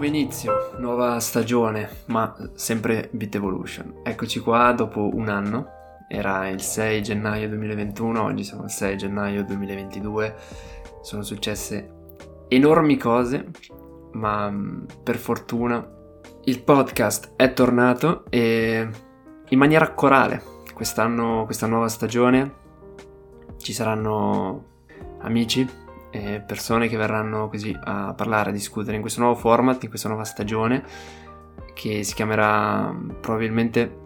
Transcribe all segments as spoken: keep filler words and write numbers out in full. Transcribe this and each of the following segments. Nuovo inizio, nuova stagione, ma sempre Beat Evolution. Eccoci qua dopo un anno, era il sei gennaio duemilaventuno, oggi siamo il sei gennaio duemilaventidue, sono successe enormi cose, ma per fortuna il podcast è tornato e in maniera corale. Quest'anno, questa nuova stagione, ci saranno amici, e persone che verranno così a parlare, a discutere in questo nuovo format, in questa nuova stagione che si chiamerà probabilmente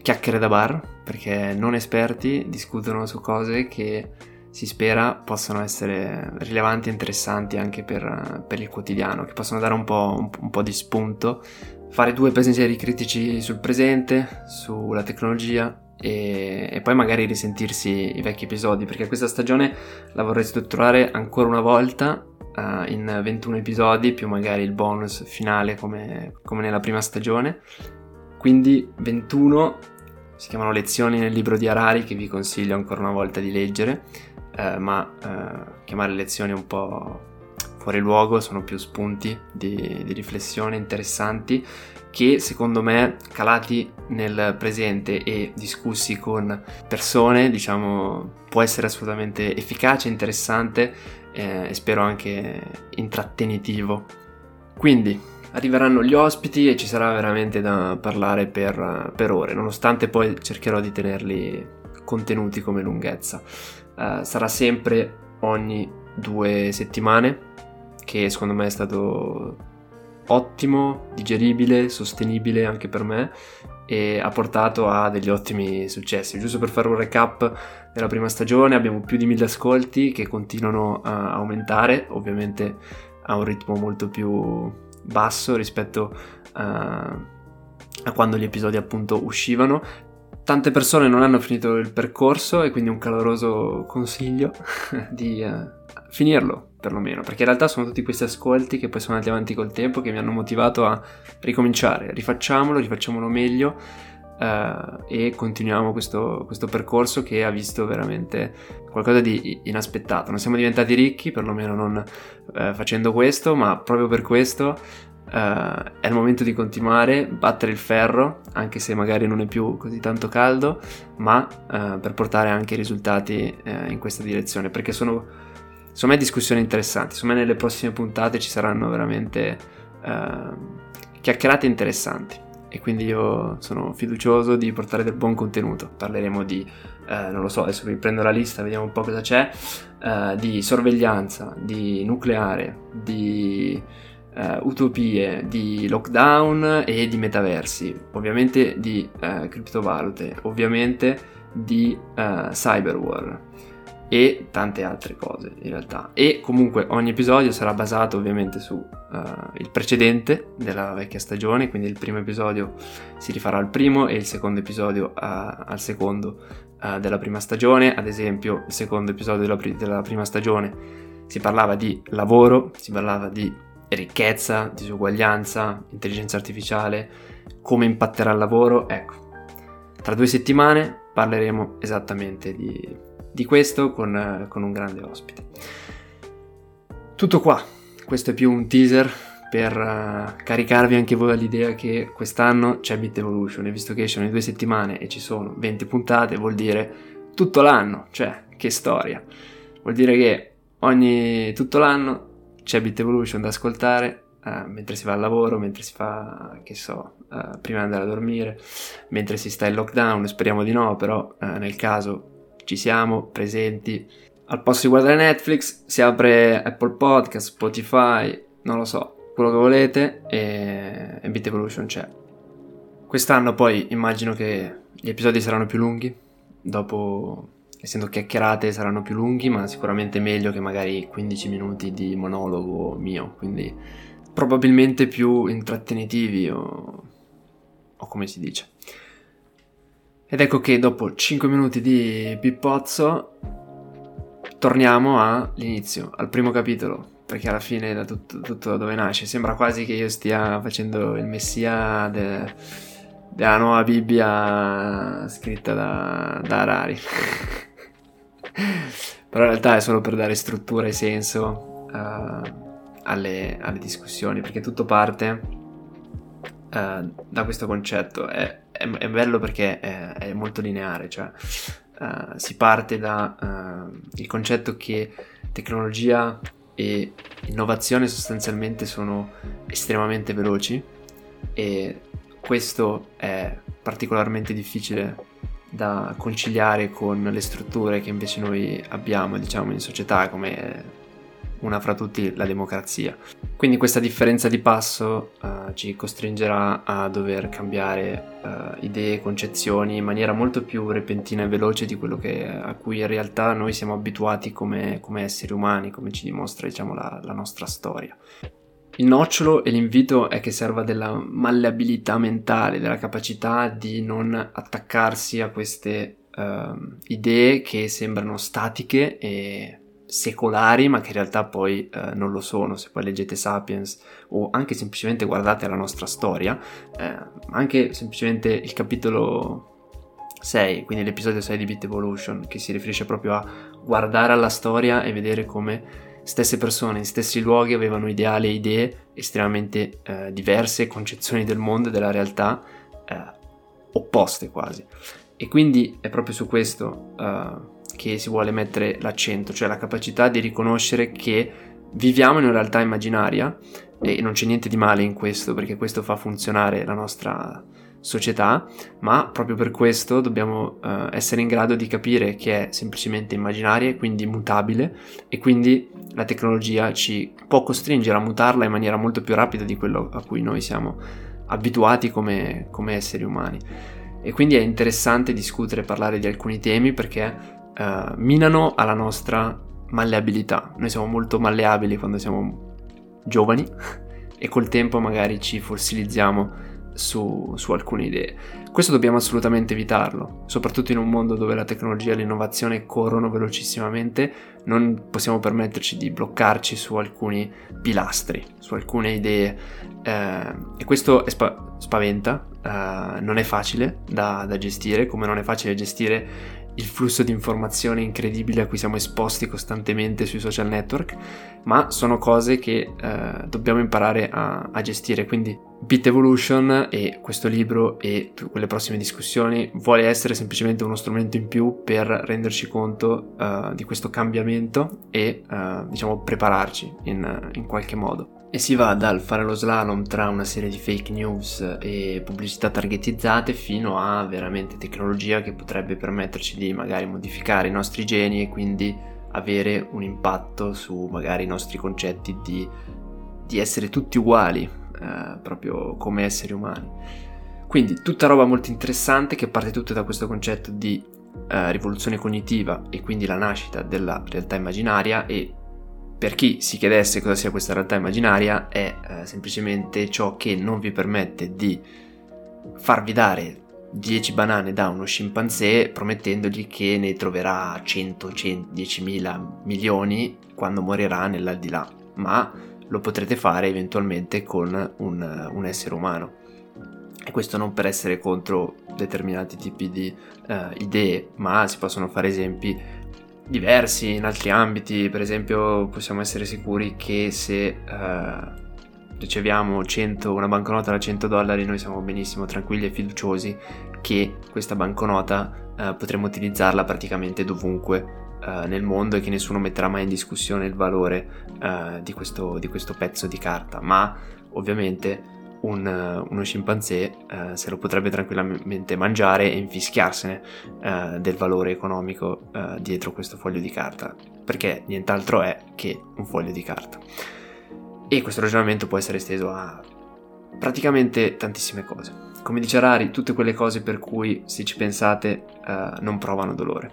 chiacchiere da bar, perché non esperti discutono su cose che si spera possano essere rilevanti e interessanti anche per, per il quotidiano, che possono dare un po', un, un po' di spunto, fare due pensieri critici sul presente, sulla tecnologia, E, e poi magari risentirsi i vecchi episodi, perché questa stagione la vorrei strutturare ancora una volta uh, in ventuno episodi, più magari il bonus finale come, come nella prima stagione. Quindi ventuno, si chiamano lezioni nel libro di Harari, che vi consiglio ancora una volta di leggere, uh, ma uh, chiamare lezioni un po' fuori luogo, sono più spunti di, di riflessione interessanti, che secondo me, calati nel presente e discussi con persone, diciamo, può essere assolutamente efficace, interessante eh, e spero anche intrattenitivo. Quindi arriveranno gli ospiti e ci sarà veramente da parlare per, per ore, nonostante poi cercherò di tenerli contenuti come lunghezza. Uh, sarà sempre ogni due settimane, che secondo me è stato ottimo, digeribile, sostenibile anche per me, e ha portato a degli ottimi successi. Giusto per fare un recap, nella prima stagione abbiamo più di mille ascolti che continuano a aumentare, ovviamente a un ritmo molto più basso rispetto a, a quando gli episodi appunto uscivano. Tante persone non hanno finito il percorso e quindi un caloroso consiglio di uh, finirlo, perlomeno, perché in realtà sono tutti questi ascolti che poi sono andati avanti col tempo che mi hanno motivato a ricominciare. Rifacciamolo, rifacciamolo meglio uh, e continuiamo questo, questo percorso che ha visto veramente qualcosa di inaspettato. Non siamo diventati ricchi, perlomeno non uh, facendo questo, ma proprio per questo uh, è il momento di continuare, battere il ferro, anche se magari non è più così tanto caldo, ma uh, per portare anche risultati uh, in questa direzione, perché sono... Insomma, discussioni interessanti. Insomma, nelle prossime puntate ci saranno veramente eh, chiacchierate interessanti e quindi io sono fiducioso di portare del buon contenuto. Parleremo di, eh, non lo so, adesso vi prendo la lista, vediamo un po' cosa c'è, eh, di sorveglianza, di nucleare, di eh, utopie, di lockdown e di metaversi, ovviamente di eh, criptovalute, ovviamente di eh, cyberwar, e tante altre cose in realtà. E comunque ogni episodio sarà basato ovviamente su uh, il precedente della vecchia stagione, quindi il primo episodio si rifarà al primo e il secondo episodio a, al secondo uh, della prima stagione. Ad esempio, il secondo episodio della, pri- della prima stagione si parlava di lavoro, si parlava di ricchezza, disuguaglianza, intelligenza artificiale, come impatterà il lavoro. Ecco, tra due settimane parleremo esattamente di... di questo con, con un grande ospite. Tutto qua, questo è più un teaser per uh, caricarvi anche voi all'idea che quest'anno c'è Beat Evolution, e visto che escono in due settimane e ci sono venti puntate, vuol dire tutto l'anno, cioè che storia, vuol dire che ogni tutto l'anno c'è Beat Evolution da ascoltare uh, mentre si va al lavoro, mentre si fa, che so, uh, prima di andare a dormire, mentre si sta in lockdown, speriamo di no, però uh, nel caso ci siamo presenti. Al posto di guardare Netflix si apre Apple Podcast, Spotify, non lo so, quello che volete, e, e Beat Evolution c'è. Quest'anno poi immagino che gli episodi saranno più lunghi, dopo, essendo chiacchierate, saranno più lunghi, ma sicuramente meglio che magari quindici minuti di monologo mio, quindi probabilmente più intrattenitivi o, o come si dice. Ed ecco che dopo cinque minuti di pippozzo torniamo all'inizio, al primo capitolo, perché alla fine da tutto, tutto dove nasce. Sembra quasi che io stia facendo il messia de, della nuova Bibbia scritta da, da Harari. Però in realtà è solo per dare struttura e senso uh, alle, alle discussioni, perché tutto parte uh, da questo concetto. È, è, è bello perché è, è molto lineare, cioè uh, si parte da uh, il concetto che tecnologia e innovazione sostanzialmente sono estremamente veloci, e questo è particolarmente difficile da conciliare con le strutture che invece noi abbiamo, diciamo, in società, come una fra tutti la democrazia. Quindi questa differenza di passo uh, ci costringerà a dover cambiare uh, idee, concezioni in maniera molto più repentina e veloce di quello che, a cui in realtà noi siamo abituati come, come esseri umani, come ci dimostra, diciamo, la, la nostra storia. Il nocciolo e l'invito è che serva della malleabilità mentale, della capacità di non attaccarsi a queste uh, idee che sembrano statiche e secolari, ma che in realtà poi eh, non lo sono. Se poi leggete Sapiens o anche semplicemente guardate la nostra storia, eh, anche semplicemente il capitolo sei, quindi l'episodio sei di Beat Evolution, che si riferisce proprio a guardare alla storia e vedere come stesse persone in stessi luoghi avevano ideali e idee estremamente eh, diverse, concezioni del mondo e della realtà eh, opposte quasi. E quindi è proprio su questo eh, che si vuole mettere l'accento, cioè la capacità di riconoscere che viviamo in una realtà immaginaria, e non c'è niente di male in questo, perché questo fa funzionare la nostra società, ma proprio per questo dobbiamo eh, essere in grado di capire che è semplicemente immaginaria e quindi mutabile, e quindi la tecnologia ci può costringere a mutarla in maniera molto più rapida di quello a cui noi siamo abituati come, come esseri umani. E quindi è interessante discutere e parlare di alcuni temi, perché Uh, minano alla nostra malleabilità. Noi siamo molto malleabili quando siamo giovani e col tempo magari ci fossilizziamo su, su alcune idee. Questo dobbiamo assolutamente evitarlo, soprattutto in un mondo dove la tecnologia e l'innovazione corrono velocissimamente. Non possiamo permetterci di bloccarci su alcuni pilastri, su alcune idee, eh, e questo è spa- spaventa, eh, non è facile da, da gestire, come non è facile gestire il flusso di informazioni incredibile a cui siamo esposti costantemente sui social network, ma sono cose che eh, dobbiamo imparare a, a gestire. Quindi Beat Evolution e questo libro e quelle prossime discussioni vuole essere semplicemente uno strumento in più per renderci conto eh, di questo cambiamento e eh, diciamo prepararci in, in qualche modo. E si va dal fare lo slalom tra una serie di fake news e pubblicità targetizzate fino a veramente tecnologia che potrebbe permetterci di magari modificare i nostri geni e quindi avere un impatto su magari i nostri concetti di, di essere tutti uguali, eh, proprio come esseri umani. Quindi tutta roba molto interessante che parte tutta da questo concetto di eh, rivoluzione cognitiva e quindi la nascita della realtà immaginaria. E per chi si chiedesse cosa sia questa realtà immaginaria, è eh, semplicemente ciò che non vi permette di farvi dare dieci banane da uno scimpanzé promettendogli che ne troverà cento, cento, diecimila milioni quando morirà nell'aldilà, ma lo potrete fare eventualmente con un, un essere umano. E questo non per essere contro determinati tipi di eh, idee, ma si possono fare esempi diversi in altri ambiti. Per esempio, possiamo essere sicuri che se eh, riceviamo cento, una banconota da cento dollari, noi siamo benissimo tranquilli e fiduciosi che questa banconota eh, potremo utilizzarla praticamente dovunque eh, nel mondo, e che nessuno metterà mai in discussione il valore eh, di, questo, di questo pezzo di carta. Ma ovviamente un, uno scimpanzé eh, se lo potrebbe tranquillamente mangiare e infischiarsene eh, del valore economico eh, dietro questo foglio di carta, perché nient'altro è che un foglio di carta. E questo ragionamento può essere esteso a praticamente tantissime cose. Come dice Harari, tutte quelle cose per cui, se ci pensate, eh, non provano dolore.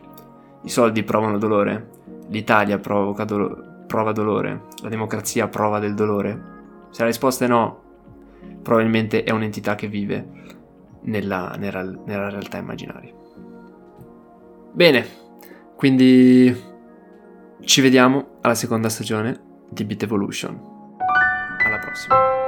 I soldi provano dolore, l'Italia provoca dolo- prova dolore, la democrazia prova del dolore. Se la risposta è no, probabilmente è un'entità che vive nella, nella, nella realtà immaginaria. Bene, quindi ci vediamo alla seconda stagione di Beat Evolution. Alla prossima.